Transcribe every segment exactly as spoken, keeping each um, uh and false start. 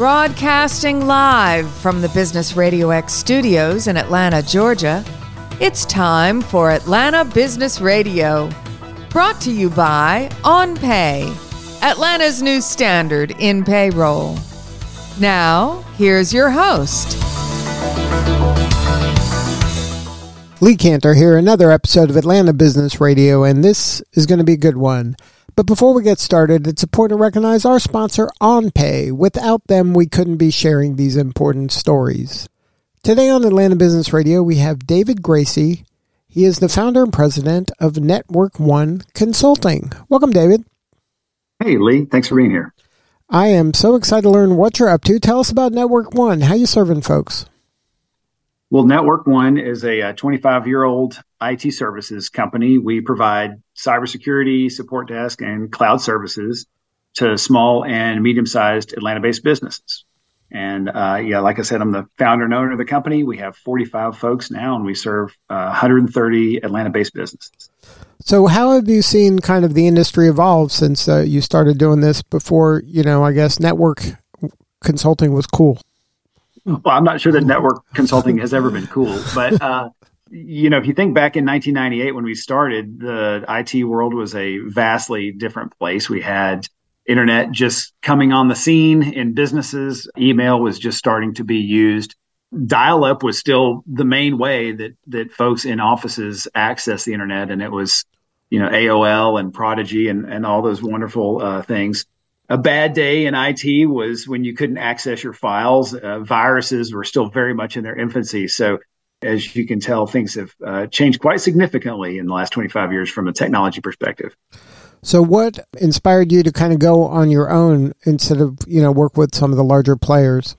Broadcasting live from the Business RadioX studios in Atlanta, Georgia, it's time for Atlanta Business Radio, brought to you by OnPay, Atlanta's new standard in payroll. Now, here's your host. Lee Cantor here, another episode of Atlanta Business Radio, and this is going to be a good one. But before we get started, it's important to recognize our sponsor, OnPay. Without them, we couldn't be sharing these important stories. Today on Atlanta Business Radio, we have David Gracey. He is the founder and president of Network one Consulting. Welcome, David. Hey, Lee. Thanks for being here. I am so excited to learn what you're up to. Tell us about Network one. How are you serving folks? Well, Network one is a twenty-five-year-old I T services company. We provide cybersecurity, support desk, and cloud services to small and medium-sized Atlanta-based businesses. And uh, yeah, like I said, I'm the founder and owner of the company. We have forty-five folks now, and we serve uh, one hundred thirty Atlanta-based businesses. So how have you seen kind of the industry evolve since uh, you started doing this before, you know, I guess network consulting was cool? Well, I'm not sure that network consulting has ever been cool, but uh, you know, if you think back in nineteen ninety-eight when we started, the I T world was a vastly different place. We had internet just coming on the scene in businesses. Email was just starting to be used. Dial-up was still the main way that that folks in offices access the internet, and it was, you know, A O L and Prodigy and, and all those wonderful uh, things. A bad day in I T was when you couldn't access your files. Uh, viruses were still very much in their infancy. So as you can tell, things have uh, changed quite significantly in the last twenty-five years from a technology perspective. So what inspired you to kind of go on your own instead of, you know, work with some of the larger players?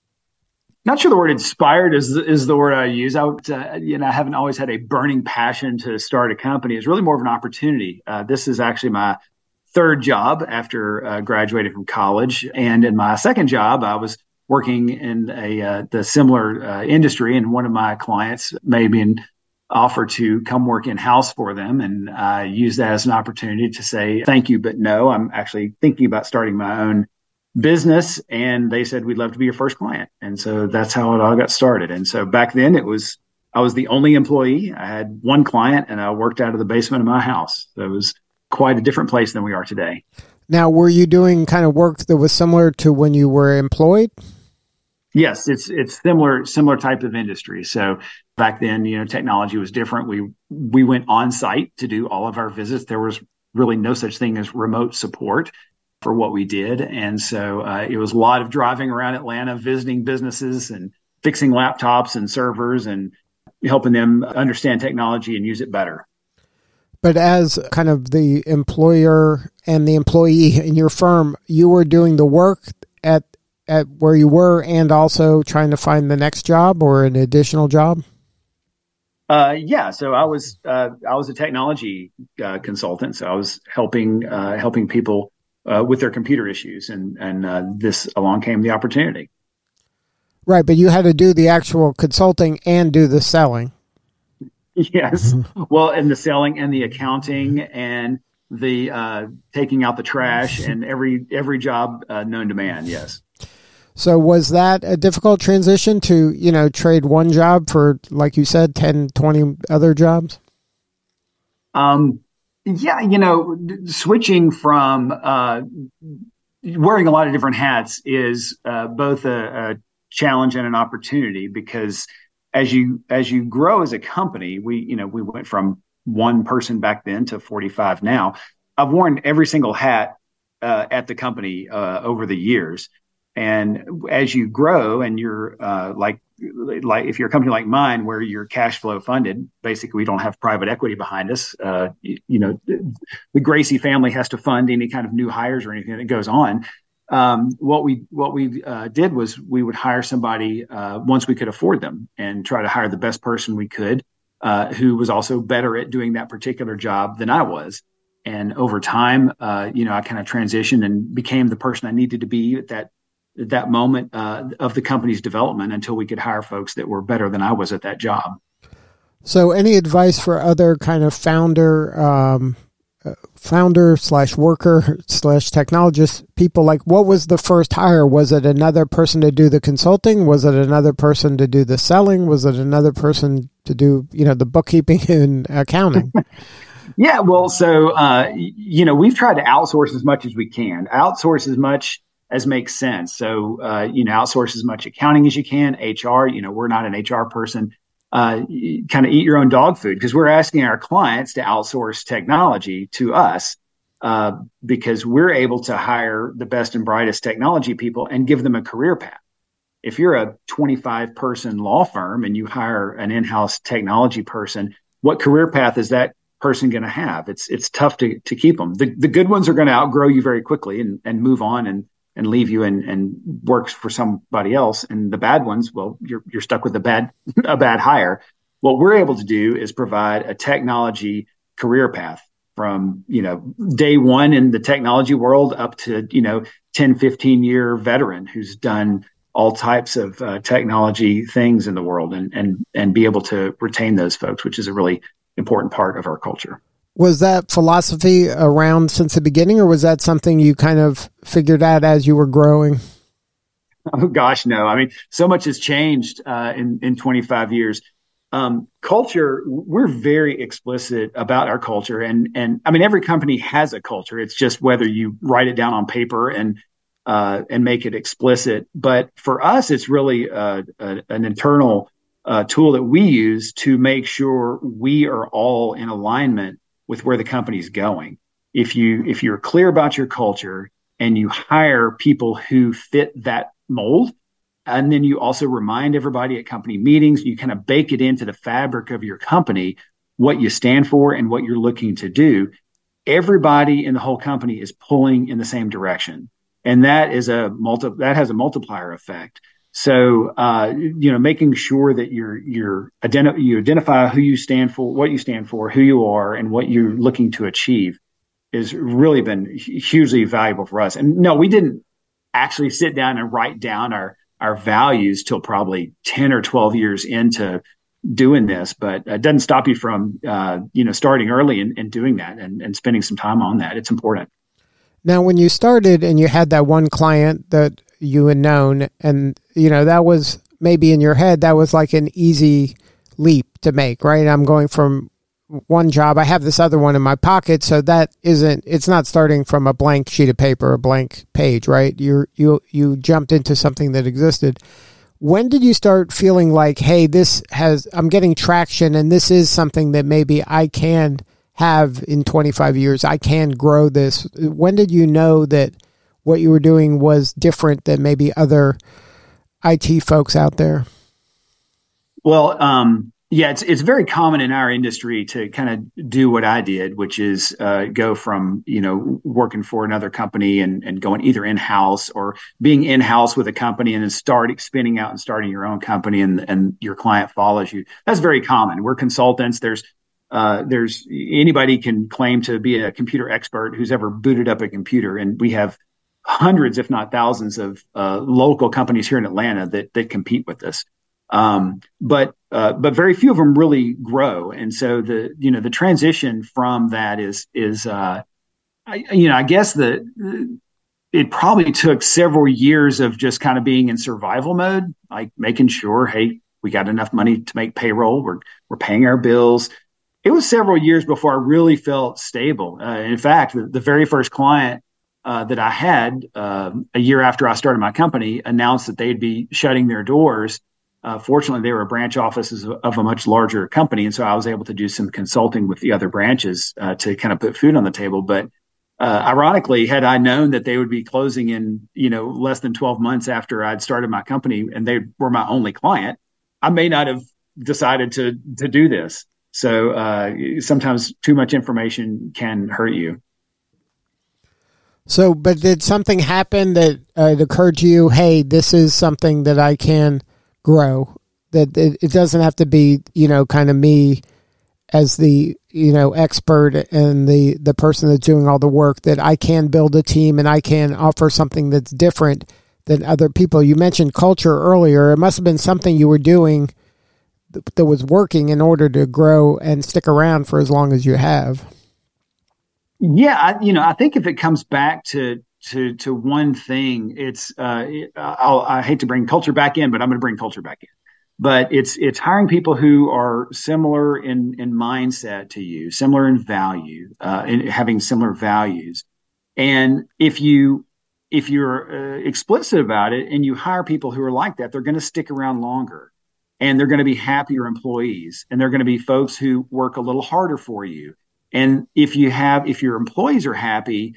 Not sure the word inspired is, is the word I use. I would, uh, you know, I haven't always had a burning passion to start a company. It's really more of an opportunity. Uh, this is actually my third job after uh, graduating from college. And in my second job, I was working in a uh, the similar uh, industry, and one of my clients made me an offer to come work in-house for them, and I uh, used that as an opportunity to say, thank you, but no, I'm actually thinking about starting my own business, and they said, we'd love to be your first client. And so that's how it all got started. And so back then, it was I was the only employee. I had one client, and I worked out of the basement of my house. So it was quite a different place than we are today. Now, were you doing kind of work that was similar to when you were employed? Yes, it's it's similar similar type of industry. So back then, you know, technology was different. We we went on site to do all of our visits. There was really no such thing as remote support for what we did, and so uh, it was a lot of driving around Atlanta, visiting businesses, and fixing laptops and servers, and helping them understand technology and use it better. But as kind of the employer and the employee in your firm, you were doing the work at at where you were and also trying to find the next job or an additional job? Uh, yeah. So I was uh, I was a technology uh, consultant. So I was helping uh, helping people uh, with their computer issues. And, and uh, this along came the opportunity. Right. But you had to do the actual consulting and do the selling. Yes. Well, and the selling and the accounting and the uh, taking out the trash and every every job uh, known to man. Yes. So was that a difficult transition to, you know, trade one job for, like you said, ten, twenty other jobs? Um, yeah, you know, switching from uh, wearing a lot of different hats is uh, both a, a challenge and an opportunity, because As you as you grow as a company, we you know we went from one person back then to forty-five now. I've worn every single hat uh, at the company uh, over the years, and as you grow and you're uh, like like if you're a company like mine where you're cash flow funded, basically we don't have private equity behind us. Uh, you, you know, the Gracey family has to fund any kind of new hires or anything that goes on. Um, what we what we uh, did was we would hire somebody uh, once we could afford them, and try to hire the best person we could uh, who was also better at doing that particular job than I was. And over time, uh, you know, I kind of transitioned and became the person I needed to be at that at that moment uh, of the company's development until we could hire folks that were better than I was at that job. So any advice for other kind of founder um, founder slash worker slash technologist people, like, what was the first hire? Was it another person to do the consulting? Was it another person to do the selling? Was it another person to do, you know, the bookkeeping and accounting? Yeah, well, so, uh, you know, we've tried to outsource as much as we can, outsource as much as makes sense. So, uh, you know, outsource as much accounting as you can, H R, you know, we're not an H R person. Uh, kind of eat your own dog food, because we're asking our clients to outsource technology to us uh, because we're able to hire the best and brightest technology people and give them a career path. If you're a twenty-five person law firm and you hire an in-house technology person, what career path is that person going to have? It's it's tough to to keep them. The the good ones are going to outgrow you very quickly and, and move on and and leave you and, and work for somebody else. And the bad ones, well, you're you're stuck with a bad a bad hire. What we're able to do is provide a technology career path from, you know, day one in the technology world up to, you know, ten, fifteen year veteran who's done all types of uh, technology things in the world and, and, and be able to retain those folks, which is a really important part of our culture. Was that philosophy around since the beginning, or was that something you kind of figured out as you were growing? Oh, gosh, no. I mean, so much has changed uh, in, in twenty-five years. Um, culture, we're very explicit about our culture. And, and I mean, every company has a culture. It's just whether you write it down on paper and uh, and make it explicit. But for us, it's really uh, a, an internal uh, tool that we use to make sure we are all in alignment with where the company's going. If you if you're clear about your culture and you hire people who fit that mold, and then you also remind everybody at company meetings, you kind of bake it into the fabric of your company, what you stand for and what you're looking to do, everybody in the whole company is pulling in the same direction. And that is a multi that has a multiplier effect. So, uh, you know, making sure that you're, you're identi- you identify who you stand for, what you stand for, who you are, and what you're looking to achieve has really been hugely valuable for us. And no, we didn't actually sit down and write down our, our values till probably ten or twelve years into doing this, but it doesn't stop you from, uh, you know, starting early and, and doing that and, and spending some time on that. It's important. Now, when you started and you had that one client that you had known, and you know, that was maybe in your head, that was like an easy leap to make, right? I'm going from one job, I have this other one in my pocket, so that isn't, it's not starting from a blank sheet of paper, a blank page, right? You're, you, you jumped into something that existed. When did you start feeling like, hey, this has, I'm getting traction and this is something that maybe I can have in twenty-five years, I can grow this? When did you know that what you were doing was different than maybe other I T folks out there? Well, um, yeah, it's it's very common in our industry to kind of do what I did, which is uh, go from, you know, working for another company and, and going either in-house or being in-house with a company and then start spinning out and starting your own company and, and your client follows you. That's very common. We're consultants. There's Uh, there's anybody can claim to be a computer expert who's ever booted up a computer. And we have hundreds, if not thousands of uh, local companies here in Atlanta that that compete with us. Um, but uh, but very few of them really grow. And so the, you know, the transition from that is is, uh, I, you know, I guess the it probably took several years of just kind of being in survival mode, like making sure, hey, we got enough money to make payroll. We're we're paying our bills. It was several years before I really felt stable. Uh, in fact, the, the very first client uh, that I had uh, a year after I started my company announced that they'd be shutting their doors. Uh, fortunately, they were branch offices of a much larger company. And so I was able to do some consulting with the other branches uh, to kind of put food on the table. But uh, ironically, had I known that they would be closing in, you know, less than twelve months after I'd started my company and they were my only client, I may not have decided to to do this. So uh, sometimes too much information can hurt you. So, but did something happen that uh, it occurred to you, hey, this is something that I can grow, that it, it doesn't have to be, you know, kind of me as the, you know, expert and the, the person that's doing all the work, that I can build a team and I can offer something that's different than other people? You mentioned culture earlier. It must have been something you were doing that was working in order to grow and stick around for as long as you have. Yeah, I, you know, I think if it comes back to to to one thing, it's uh, I'll, I hate to bring culture back in, but I'm going to bring culture back in. But it's it's hiring people who are similar in in mindset to you, similar in value, uh, and having similar values. And if you if you're uh, explicit about it and you hire people who are like that, they're going to stick around longer, and they're going to be happier employees, and they're going to be folks who work a little harder for you. And if you have, if your employees are happy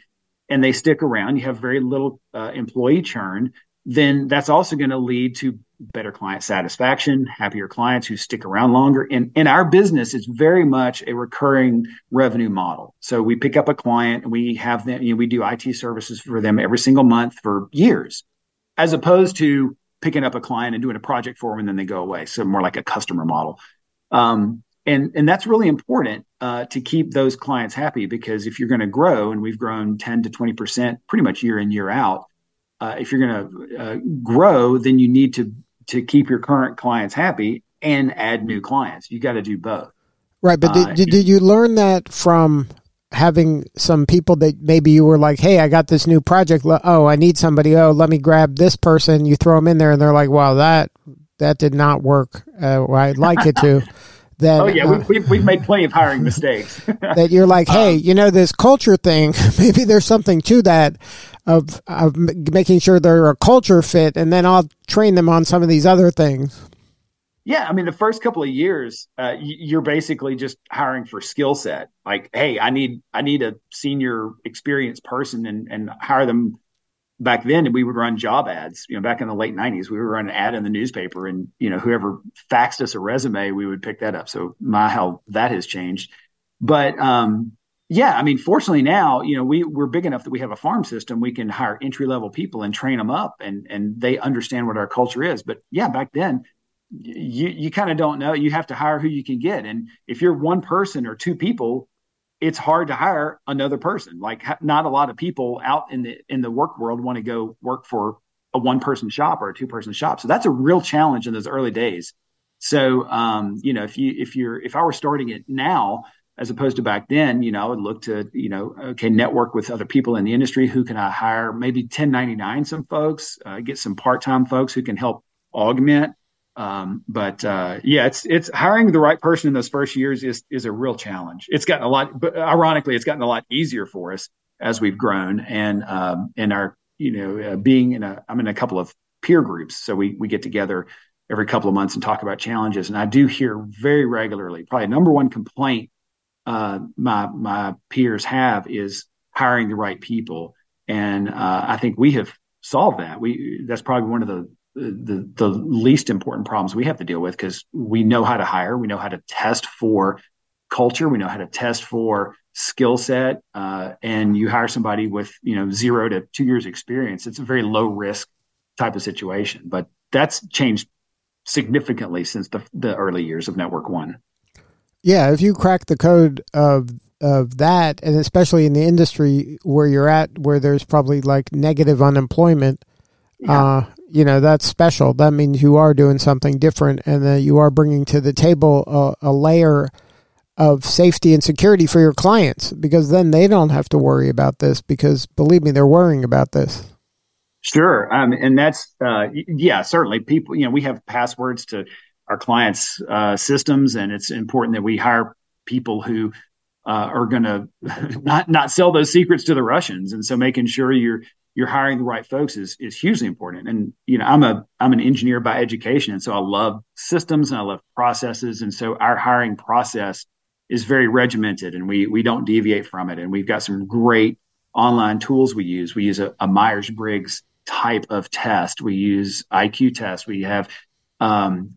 and they stick around, you have very little uh, employee churn, then that's also going to lead to better client satisfaction, happier clients who stick around longer. And in our business, it's very much a recurring revenue model. So we pick up a client and we have them, you know, we do I T services for them every single month for years, as opposed to picking up a client and doing a project for them and then they go away. So more like a customer model. Um, And and that's really important uh, to keep those clients happy, because if you're going to grow, and we've grown ten to twenty percent pretty much year in, year out, uh, if you're going to uh, grow, then you need to to keep your current clients happy and add new clients. You got to do both. Right. But did, uh, did, did you learn that from having some people that maybe you were like, hey, I got this new project. Oh, I need somebody. Oh, let me grab this person. You throw them in there and they're like, wow, that that did not work. Uh, well, I'd like it to. That, oh yeah, uh, we've, we've, we've made plenty of hiring mistakes. That you're like, hey, you know, this culture thing, maybe there's something to that of, of making sure they're a culture fit, and then I'll train them on some of these other things. Yeah, I mean, the first couple of years, uh, you're basically just hiring for skill set. Like, hey, I need I need a senior experienced person, and, and hire them. Back then, we would run job ads. You know, back in the late nineties, we would run an ad in the newspaper, and you know, whoever faxed us a resume, we would pick that up. So, my how that has changed. But um, yeah, I mean, fortunately now, you know, we we're big enough that we have a farm system. We can hire entry level people and train them up, and and they understand what our culture is. But yeah, back then, you you kind of don't know. You have to hire who you can get, and if you're one person or two people, it's hard to hire another person. Like, not a lot of people out in the in the work world want to go work for a one person shop or a two person shop. So that's a real challenge in those early days. So um, you know, if you if you're if I were starting it now as opposed to back then, you know, I would look to, you know, okay, network with other people in the industry. Who can I hire? Maybe ten ninety-nine some folks, uh, get some part time folks who can help augment. Um, but, uh, yeah, it's, it's hiring the right person in those first years is, is a real challenge. It's gotten a lot, but ironically, it's gotten a lot easier for us as we've grown, and, um, and our, you know, uh, being in a, I'm in a couple of peer groups. So we, we get together every couple of months and talk about challenges. And I do hear very regularly, probably number one complaint, uh, my, my peers have is hiring the right people. And, uh, I think we have solved that. We, that's probably one of the the the least important problems we have to deal with, because we know how to hire, we know how to test for culture, we know how to test for skill set, uh, and you hire somebody with, you know, zero to two years experience, it's a very low risk type of situation. But that's changed significantly since the the early years of Network One. Yeah, if you crack the code of of that, and especially in the industry where you're at, where there's probably like negative unemployment, yeah. uh, you know, that's special. That means you are doing something different, and that you are bringing to the table a, a layer of safety and security for your clients, because then they don't have to worry about this, because believe me, they're worrying about this. Sure. Um, and that's, uh, yeah, certainly people, you know, we have passwords to our clients' uh, systems, and it's important that we hire people who uh, are going to not, not sell those secrets to the Russians. And so making sure you're, You're hiring the right folks is is hugely important. And, you know, I'm a I'm an engineer by education. And so I love systems and I love processes. And so our hiring process is very regimented, and we we don't deviate from it. And we've got some great online tools we use. We use a, a Myers-Briggs type of test. We use I Q tests. We have um,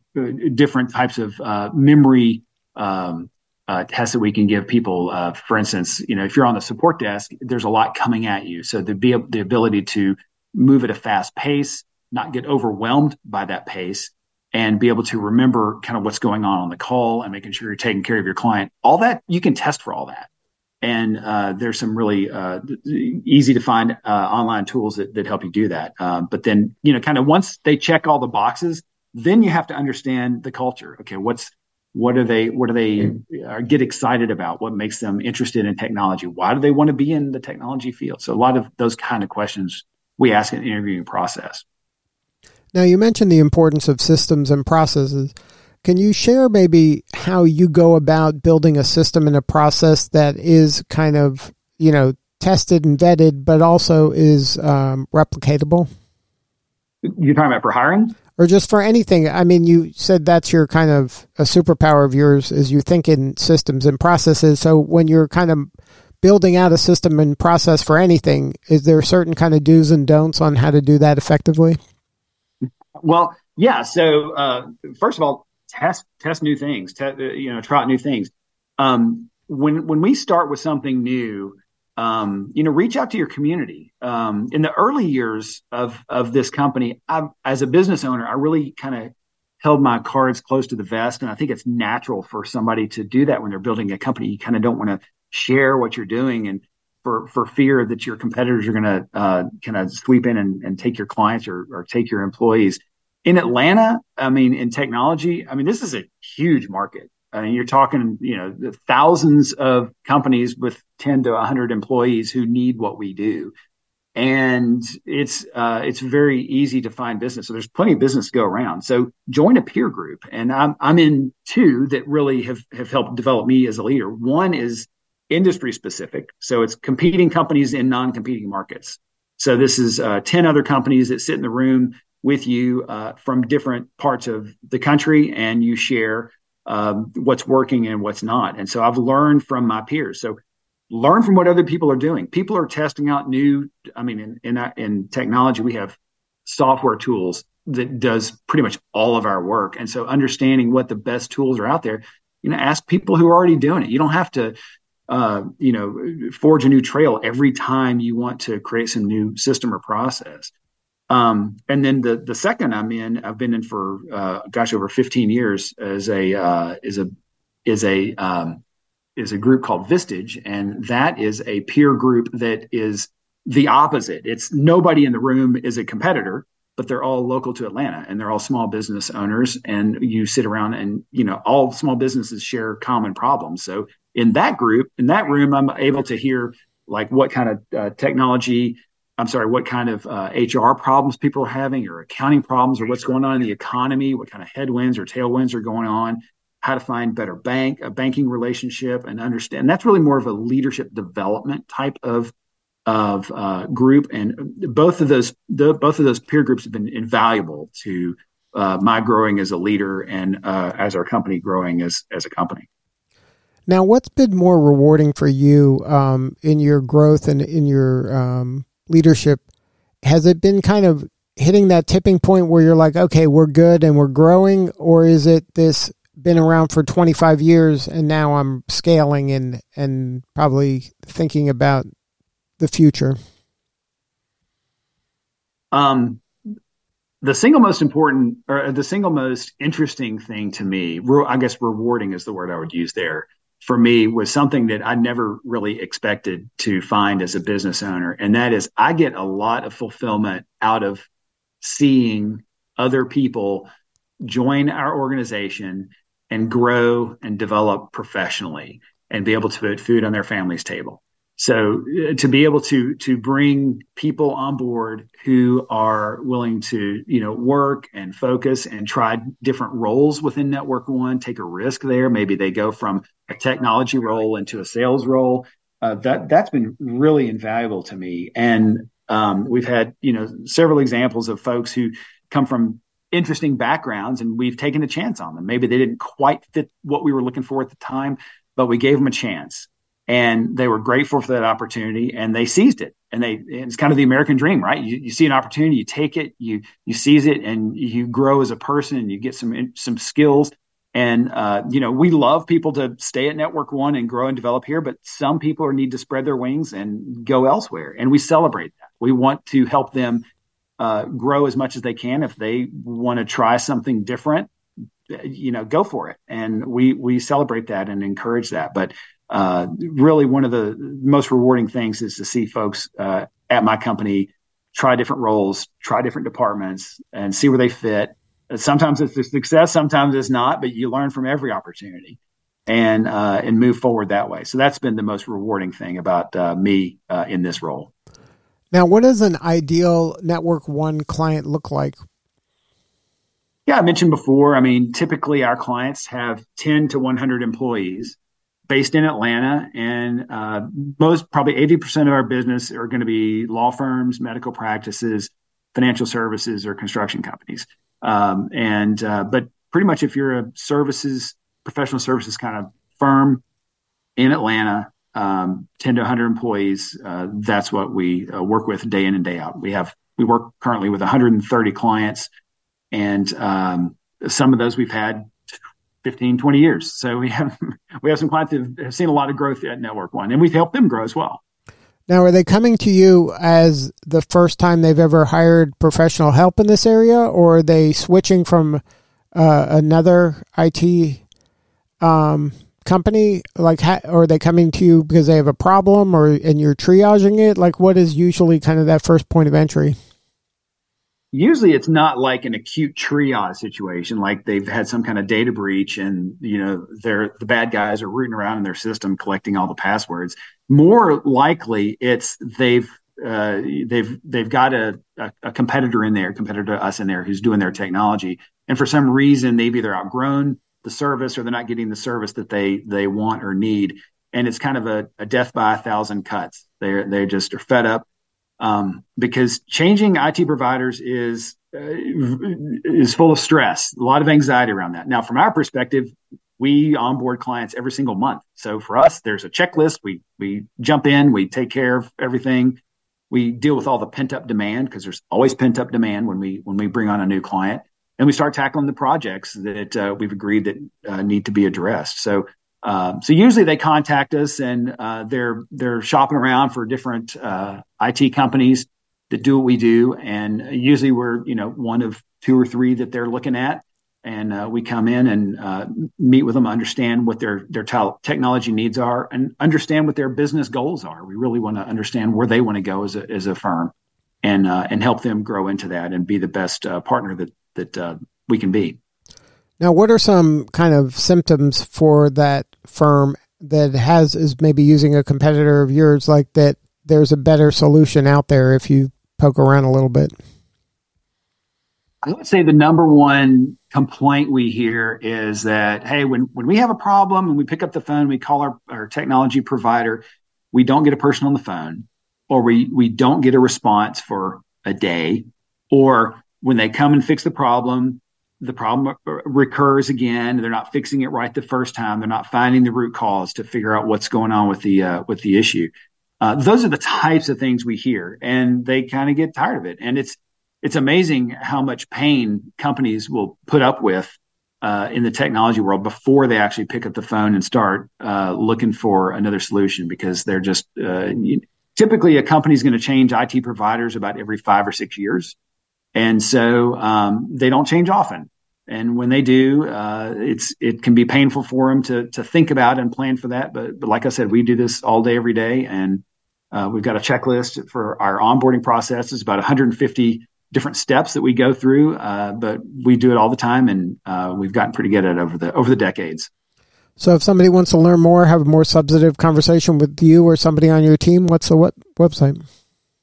different types of uh, memory um Uh, tests that we can give people. Uh, for instance, you know, if you're on the support desk, there's a lot coming at you. So the be the ability to move at a fast pace, not get overwhelmed by that pace, and be able to remember kind of what's going on on the call and making sure you're taking care of your client. All that, you can test for all that. And uh, there's some really uh, easy to find uh, online tools that, that help you do that. Uh, but then, you know, kind of once they check all the boxes, then you have to understand the culture. Okay, what's What are they, what do they uh, get excited about? What makes them interested in technology? Why do they want to be in the technology field? So a lot of those kind of questions we ask in the interviewing process. Now, you mentioned the importance of systems and processes. Can you share maybe how you go about building a system and a process that is kind of, you know, tested and vetted, but also is um, replicatable? You're talking about for hiring? Or just for anything. I mean, you said that's your kind of a superpower of yours is you think in systems and processes. So when you're kind of building out a system and process for anything, is there certain kind of do's and don'ts on how to do that effectively? Well, yeah. So uh, first of all, test test new things. Test, you know, try out new things. Um, when when we start with something new, Um, you know, reach out to your community. Um, in the early years of of this company, I, as a business owner, I really kind of held my cards close to the vest. And I think it's natural for somebody to do that when they're building a company. You kind of don't want to share what you're doing, and for for fear that your competitors are going to uh, kind of sweep in and, and take your clients or, or take your employees. In Atlanta, I mean, in technology, I mean, this is a huge market. I mean, you're talking, you know, the thousands of companies with ten to one hundred employees who need what we do. And it's uh, it's very easy to find business. So there's plenty of business to go around. So join a peer group. And I'm I'm in two that really have, have helped develop me as a leader. One is industry specific. So it's competing companies in non-competing markets. So this is uh, ten other companies that sit in the room with you uh, from different parts of the country, and you share Um, what's working and what's not. And so I've learned from my peers. So learn from what other people are doing. People are testing out new, I mean, in in, in technology, we have software tools that does pretty much all of our work. And so understanding what the best tools are out there, you know, ask people who are already doing it. You don't have to, uh, you know, forge a new trail every time you want to create some new system or process. Um, and then the the second I'm in, I've been in for uh, gosh over fifteen years as a uh, is a is a um, is a group called Vistage, and that is a peer group that is the opposite. It's nobody in the room is a competitor, but they're all local to Atlanta, and they're all small business owners. And you sit around, and you know all small businesses share common problems. So in that group, in that room, I'm able to hear like what kind of uh, technology. I'm sorry, what kind of uh, H R problems people are having, or accounting problems, or what's going on in the economy, what kind of headwinds or tailwinds are going on, how to find better bank, a banking relationship, and understand. And that's really more of a leadership development type of of uh, group. And both of those the, both of those peer groups have been invaluable to uh, my growing as a leader and uh, as our company growing as as a company. Now, what's been more rewarding for you um, in your growth and in your um leadership? Has it been kind of hitting that tipping point where you're like, okay, we're good and we're growing? Or is it this been around for twenty-five years and now I'm scaling and, and probably thinking about the future? Um, the single most important or the single most interesting thing to me, I guess rewarding is the word I would use there, for me was something that I never really expected to find as a business owner. And that is I get a lot of fulfillment out of seeing other people join our organization and grow and develop professionally and be able to put food on their family's table. So uh, to be able to, to bring people on board who are willing to, you know, work and focus and try different roles within Network One, take a risk there. Maybe they go from a technology role into a sales role. Uh, that, that's been really invaluable to me. And um, we've had, you know, several examples of folks who come from interesting backgrounds and we've taken a chance on them. Maybe they didn't quite fit what we were looking for at the time, but we gave them a chance. And they were grateful for that opportunity and they seized it. And they, it's kind of the American dream, right? You, you see an opportunity, you take it, you, you seize it, and you grow as a person and you get some, some skills. And, uh, you know, we love people to stay at Network One and grow and develop here, but some people are, need to spread their wings and go elsewhere. And we celebrate that. We want to help them uh, grow as much as they can. If they want to try something different, you know, go for it. And we, we celebrate that and encourage that. But, Uh, really one of the most rewarding things is to see folks uh, at my company try different roles, try different departments, and see where they fit, Sometimes it's a success, sometimes it's not, but you learn from every opportunity and uh, and move forward that way. So that's been the most rewarding thing about uh, me uh, in this role. Now, what does an ideal Network One client look like? Yeah, I mentioned before, I mean, typically our clients have ten to one hundred employees based in Atlanta, and uh, most, probably eighty percent of our business are going to be law firms, medical practices, financial services, or construction companies. Um, and, uh, but pretty much if you're a services, professional services kind of firm in Atlanta, um, ten to one hundred employees, uh, that's what we uh, work with day in and day out. We have, we work currently with one hundred thirty clients, and, um, some of those we've had fifteen, twenty years. So we have, we have some clients that have seen a lot of growth at Network One, and we've helped them grow as well. Now, are they coming to you as the first time they've ever hired professional help in this area, or are they switching from uh, another I T um, company? Like, ha- or are they coming to you because they have a problem, or and you're triaging it? Like, what is usually kind of that first point of entry? Usually it's not like an acute triage situation, like they've had some kind of data breach and, you know, they're, the bad guys are rooting around in their system collecting all the passwords. More likely it's they've uh, they've they've got a, a, a competitor in there, competitor to us in there who's doing their technology. And for some reason, they've either outgrown the service or they're not getting the service that they they want or need. And it's kind of a, a death by a thousand cuts. They're, they just are fed up. Um, because changing I T providers is uh, is full of stress, a lot of anxiety around that. Now, from our perspective, we onboard clients every single month. So for us, there's a checklist. We we jump in, we take care of everything. We deal with all the pent up demand, because there's always pent up demand when we when we bring on a new client, and we start tackling the projects that uh, we've agreed that uh, need to be addressed. So. Um, so usually they contact us, and uh, they're they're shopping around for different uh, I T companies that do what we do, and usually we're you know one of two or three that they're looking at, and uh, we come in and uh, meet with them, understand what their their t- technology needs are, and understand what their business goals are. We really want to understand where they want to go as a as a firm, and uh, and help them grow into that and be the best uh, partner that that uh, we can be. Now, what are some kind of symptoms for that firm that has is maybe using a competitor of yours, like that there's a better solution out there if you poke around a little bit? I would say the number one complaint we hear is that, hey, when, when we have a problem and we pick up the phone, we call our, our technology provider, we don't get a person on the phone, or we, we don't get a response for a day, or when they come and fix the problem, the problem recurs again. They're not fixing it right the first time. They're not finding the root cause to figure out what's going on with the uh, with the issue. Uh, those are the types of things we hear, and they kind of get tired of it. And it's it's amazing how much pain companies will put up with uh, in the technology world before they actually pick up the phone and start uh, looking for another solution, because they're just uh, typically a company's going to change I T providers about every five or six years. And so um, they don't change often. And when they do, uh, it's it can be painful for them to to think about and plan for that. But, but like I said, we do this all day, every day. And uh, we've got a checklist for our onboarding process. It's about one hundred fifty different steps that we go through. Uh, but we do it all the time. And uh, we've gotten pretty good at it over the over the decades. So if somebody wants to learn more, have a more substantive conversation with you or somebody on your team, what's the what website?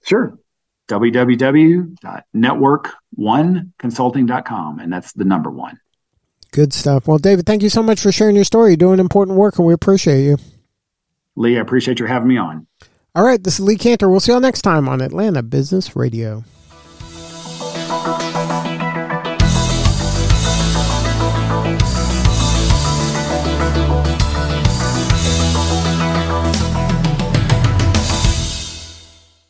Sure. w w w dot network one consulting dot com, and that's the number one. Good stuff. Well, David, thank you so much for sharing your story. You're doing important work, and we appreciate you. Lee, I appreciate you having me on. All right, this is Lee Cantor. We'll see you all next time on Atlanta Business Radio.